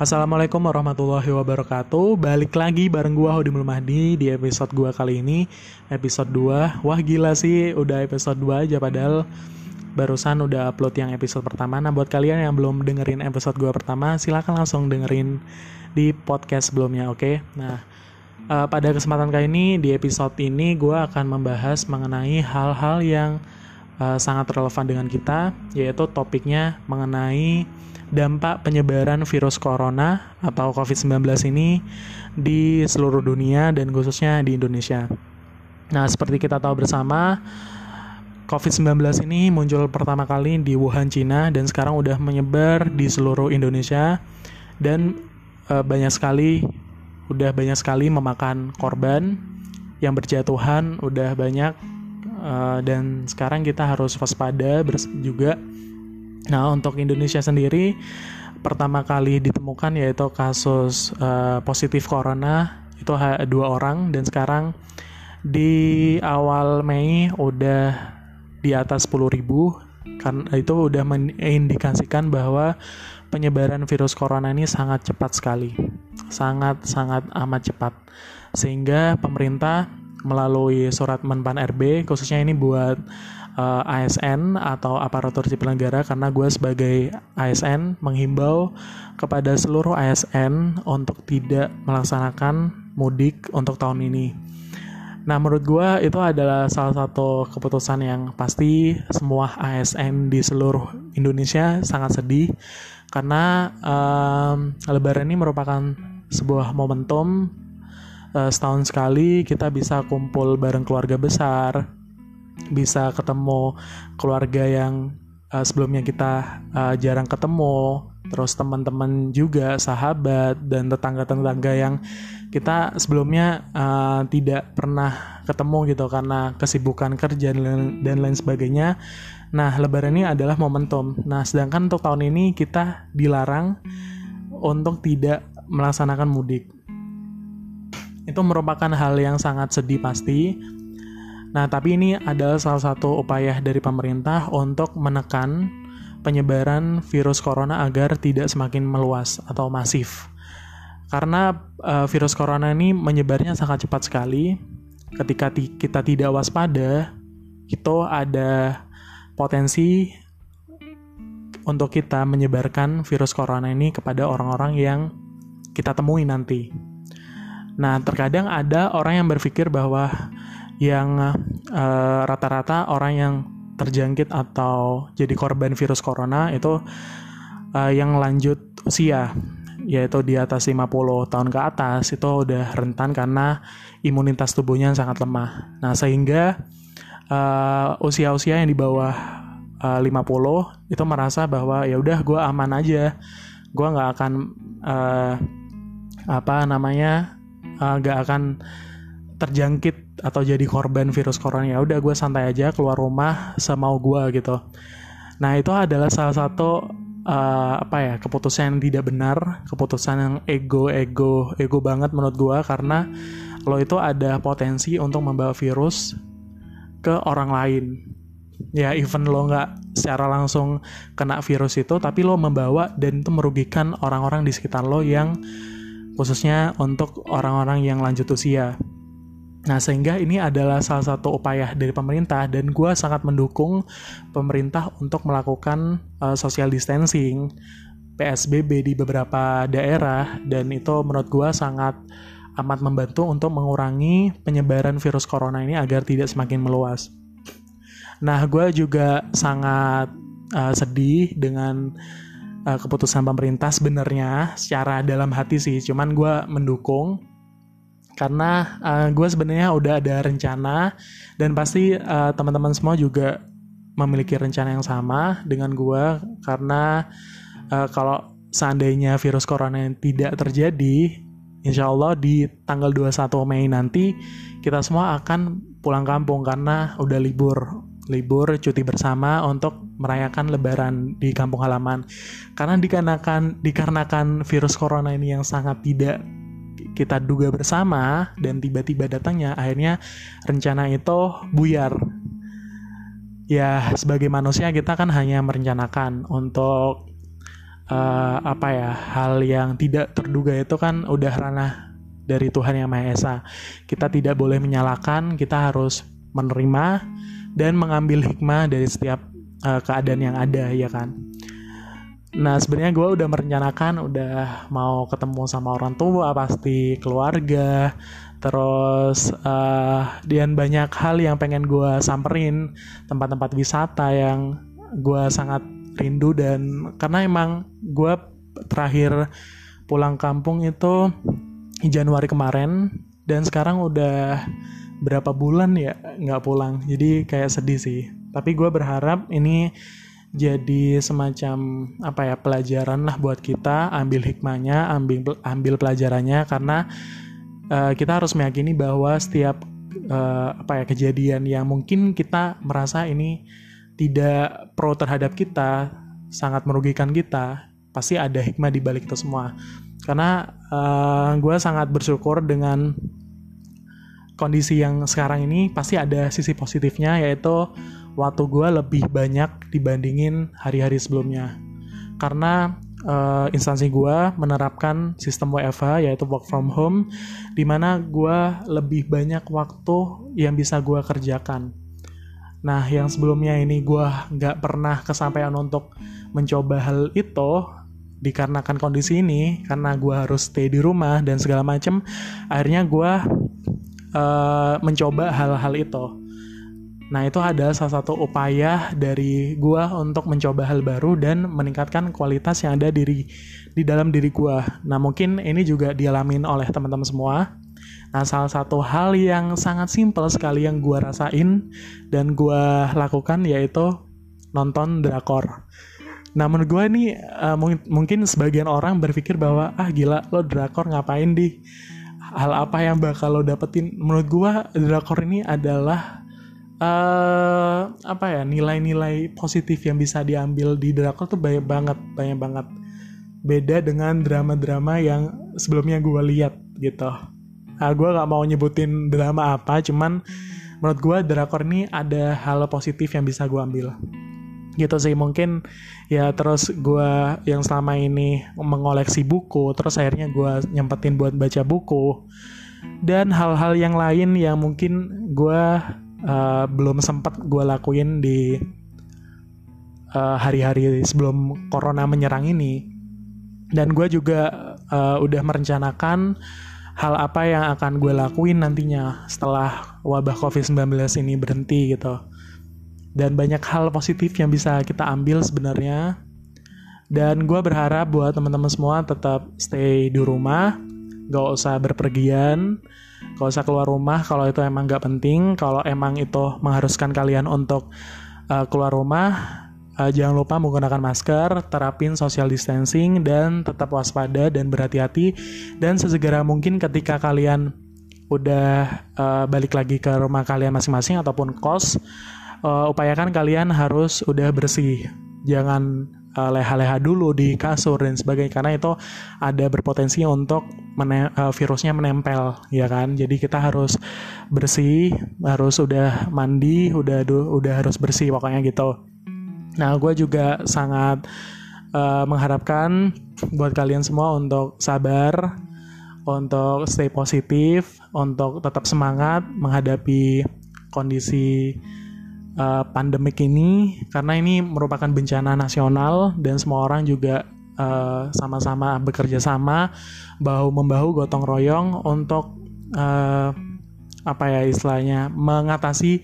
Assalamualaikum warahmatullahi wabarakatuh. Balik lagi bareng gua Hudi Mulmadi di episode gua kali ini, episode 2. Wah gila sih, udah episode 2 aja padahal barusan udah upload yang episode pertama. Nah, buat kalian yang belum dengerin episode gua pertama, silakan langsung dengerin di podcast sebelumnya, oke? Nah, pada kesempatan kali ini, di episode ini gua akan membahas mengenai hal-hal yang sangat relevan dengan kita, yaitu topiknya mengenai dampak penyebaran virus corona atau COVID-19 ini di seluruh dunia dan khususnya di Indonesia. Nah, seperti kita tahu bersama, COVID-19 ini muncul pertama kali di Wuhan, Cina, dan sekarang udah menyebar di seluruh Indonesia dan udah banyak sekali memakan korban yang berjatuhan, udah banyak, dan sekarang kita harus waspada juga. Nah, untuk Indonesia sendiri, pertama kali ditemukan yaitu kasus positif corona itu 2 orang, dan sekarang di awal Mei udah di atas 10.000, karena itu udah mengindikasikan bahwa penyebaran virus corona ini sangat cepat sekali, sangat amat cepat, sehingga pemerintah melalui surat Menpan RB, khususnya ini buat ASN atau Aparatur Sipil Negara, karena gue sebagai ASN menghimbau kepada seluruh ASN untuk tidak melaksanakan mudik untuk tahun ini. Nah, menurut gue itu adalah salah satu keputusan yang pasti semua ASN di seluruh Indonesia sangat sedih, karena Lebaran ini merupakan sebuah momentum, setahun sekali kita bisa kumpul bareng keluarga besar, bisa ketemu keluarga yang sebelumnya kita jarang ketemu, terus teman-teman juga, sahabat, dan tetangga-tetangga yang kita sebelumnya tidak pernah ketemu gitu karena kesibukan kerja dan lain sebagainya. Nah, Lebaran ini adalah momentum. Nah, sedangkan untuk tahun ini kita dilarang untuk tidak melaksanakan mudik. Itu merupakan hal yang sangat sedih pasti. Nah, tapi ini adalah salah satu upaya dari pemerintah untuk menekan penyebaran virus corona agar tidak semakin meluas atau masif. Karena virus corona ini menyebarnya sangat cepat sekali. Ketika kita tidak waspada, itu ada potensi untuk kita menyebarkan virus corona ini kepada orang-orang yang kita temui nanti. Nah, terkadang ada orang yang berpikir bahwa yang rata-rata orang yang terjangkit atau jadi korban virus corona itu yang lanjut usia, yaitu di atas 50 tahun ke atas, itu udah rentan karena imunitas tubuhnya sangat lemah. Nah, sehingga usia-usia yang di bawah 50 itu merasa bahwa ya udah gue aman aja, gue nggak akan nggak akan terjangkit atau jadi korban virus corona, ya udah gue santai aja, keluar rumah semau gue gitu. Nah, itu adalah salah satu keputusan yang tidak benar, keputusan yang ego banget menurut gue, karena lo itu ada potensi untuk membawa virus ke orang lain. Ya, even lo nggak secara langsung kena virus itu, tapi lo membawa dan itu merugikan orang-orang di sekitar lo, yang khususnya untuk orang-orang yang lanjut usia. Nah, sehingga ini adalah salah satu upaya dari pemerintah, dan gue sangat mendukung pemerintah untuk melakukan social distancing, PSBB di beberapa daerah, dan itu menurut gue sangat amat membantu untuk mengurangi penyebaran virus corona ini agar tidak semakin meluas. Nah, gue juga sangat sedih dengan keputusan pemerintah sebenarnya, secara dalam hati sih, cuman gue mendukung. Karena gue sebenarnya udah ada rencana, dan pasti teman-teman semua juga memiliki rencana yang sama dengan gue, karena kalau seandainya virus corona tidak terjadi, insya Allah di tanggal 21 Mei nanti kita semua akan pulang kampung karena udah libur cuti bersama untuk merayakan Lebaran di kampung halaman. Karena dikarenakan virus corona ini yang sangat tidak kita duga bersama dan tiba-tiba datangnya, akhirnya rencana itu buyar. Ya, sebagai manusia kita kan hanya merencanakan untuk hal yang tidak terduga itu kan udah ranah dari Tuhan Yang Maha Esa. Kita tidak boleh menyalahkan, kita harus menerima dan mengambil hikmah dari setiap keadaan yang ada, ya kan. Nah, sebenarnya gue udah merencanakan, udah mau ketemu sama orang tua, pasti keluarga, terus dan banyak hal yang pengen gue samperin, tempat-tempat wisata yang gue sangat rindu. Dan karena emang gue terakhir pulang kampung itu Januari kemarin, dan sekarang udah berapa bulan ya nggak pulang, jadi kayak sedih sih. Tapi gue berharap ini jadi semacam pelajaran lah buat kita, ambil hikmahnya, ambil pelajarannya, karena kita harus meyakini bahwa setiap kejadian yang mungkin kita merasa ini tidak pro terhadap kita, sangat merugikan kita, pasti ada hikmah di balik itu semua. Karena gue sangat bersyukur dengan kondisi yang sekarang ini, pasti ada sisi positifnya, yaitu waktu gue lebih banyak dibandingin hari-hari sebelumnya. Karena instansi gue menerapkan sistem WFH, yaitu work from home, dimana gue lebih banyak waktu yang bisa gue kerjakan. Nah, yang sebelumnya ini gue nggak pernah kesampaian untuk mencoba hal itu, dikarenakan kondisi ini, karena gue harus stay di rumah dan segala macem. Akhirnya gue mencoba hal-hal itu. Nah, itu adalah salah satu upaya dari gue untuk mencoba hal baru dan meningkatkan kualitas yang ada di dalam diri gue. Nah, mungkin ini juga dialamin oleh teman-teman semua. Nah, salah satu hal yang sangat simpel sekali yang gue rasain dan gue lakukan yaitu nonton drakor. Nah, menurut gue ini mungkin sebagian orang berpikir bahwa gila, lo drakor ngapain di? Hal apa yang bakal lo dapetin? Menurut gue drakor ini adalah nilai-nilai positif yang bisa diambil di drakor tuh banyak banget. Beda dengan drama-drama yang sebelumnya gue lihat gitu. Nah, gue gak mau nyebutin drama apa, cuman menurut gue drakor ini ada hal positif yang bisa gue ambil gitu sih. Mungkin ya, terus gue yang selama ini mengoleksi buku, terus akhirnya gue nyempetin buat baca buku dan hal-hal yang lain yang mungkin gue belum sempat gue lakuin di hari-hari sebelum corona menyerang ini. Dan gue juga udah merencanakan hal apa yang akan gue lakuin nantinya setelah wabah COVID-19 ini berhenti gitu. Dan banyak hal positif yang bisa kita ambil sebenarnya. Dan gue berharap buat teman-teman semua tetap stay di rumah, gak usah berpergian, gak usah keluar rumah kalau itu emang gak penting. Kalau emang itu mengharuskan kalian untuk keluar rumah, jangan lupa menggunakan masker, terapin social distancing, dan tetap waspada dan berhati-hati. Dan sesegera mungkin ketika kalian udah balik lagi ke rumah kalian masing-masing ataupun kos, upayakan kalian harus udah bersih. Jangan leha-leha dulu di kasur dan sebagainya, karena itu ada berpotensi untuk virusnya menempel, ya kan. Jadi kita harus bersih, harus udah mandi, udah harus bersih pokoknya gitu. Nah, gue juga sangat mengharapkan buat kalian semua untuk sabar, untuk stay positif, untuk tetap semangat menghadapi kondisi pandemik ini, karena ini merupakan bencana nasional dan semua orang juga sama-sama bekerja sama, bahu-membahu, gotong royong untuk mengatasi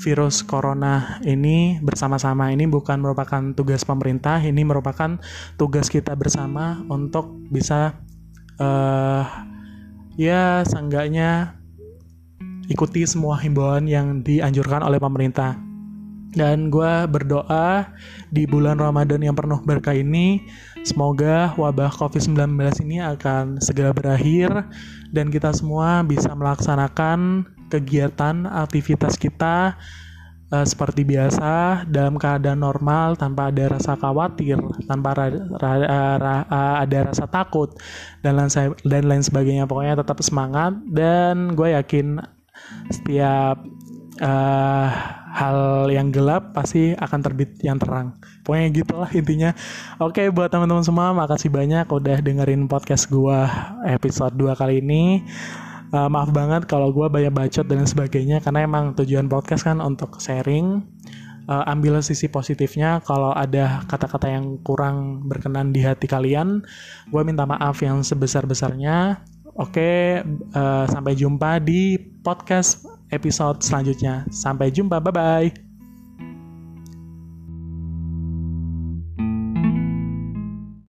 virus corona ini bersama-sama. Ini bukan merupakan tugas pemerintah, ini merupakan tugas kita bersama untuk bisa seenggaknya ikuti semua himbauan yang dianjurkan oleh pemerintah. Dan gue berdoa di bulan Ramadan yang penuh berkah ini, semoga wabah COVID-19 ini akan segera berakhir dan kita semua bisa melaksanakan kegiatan aktivitas kita seperti biasa dalam keadaan normal, tanpa ada rasa khawatir, tanpa ada rasa takut dan lain sebagainya. Pokoknya tetap semangat, dan gue yakin setiap hal yang gelap pasti akan terbit yang terang. Pokoknya gitulah intinya. Oke, buat teman-teman semua, makasih banyak udah dengerin podcast gua episode 2 kali ini. Maaf banget kalau gua banyak bacot dan sebagainya, karena emang tujuan podcast kan untuk sharing. Ambil sisi positifnya. Kalau ada kata-kata yang kurang berkenan di hati kalian, gua minta maaf yang sebesar-besarnya. Oke, sampai jumpa di podcast episode selanjutnya. Sampai jumpa, bye-bye.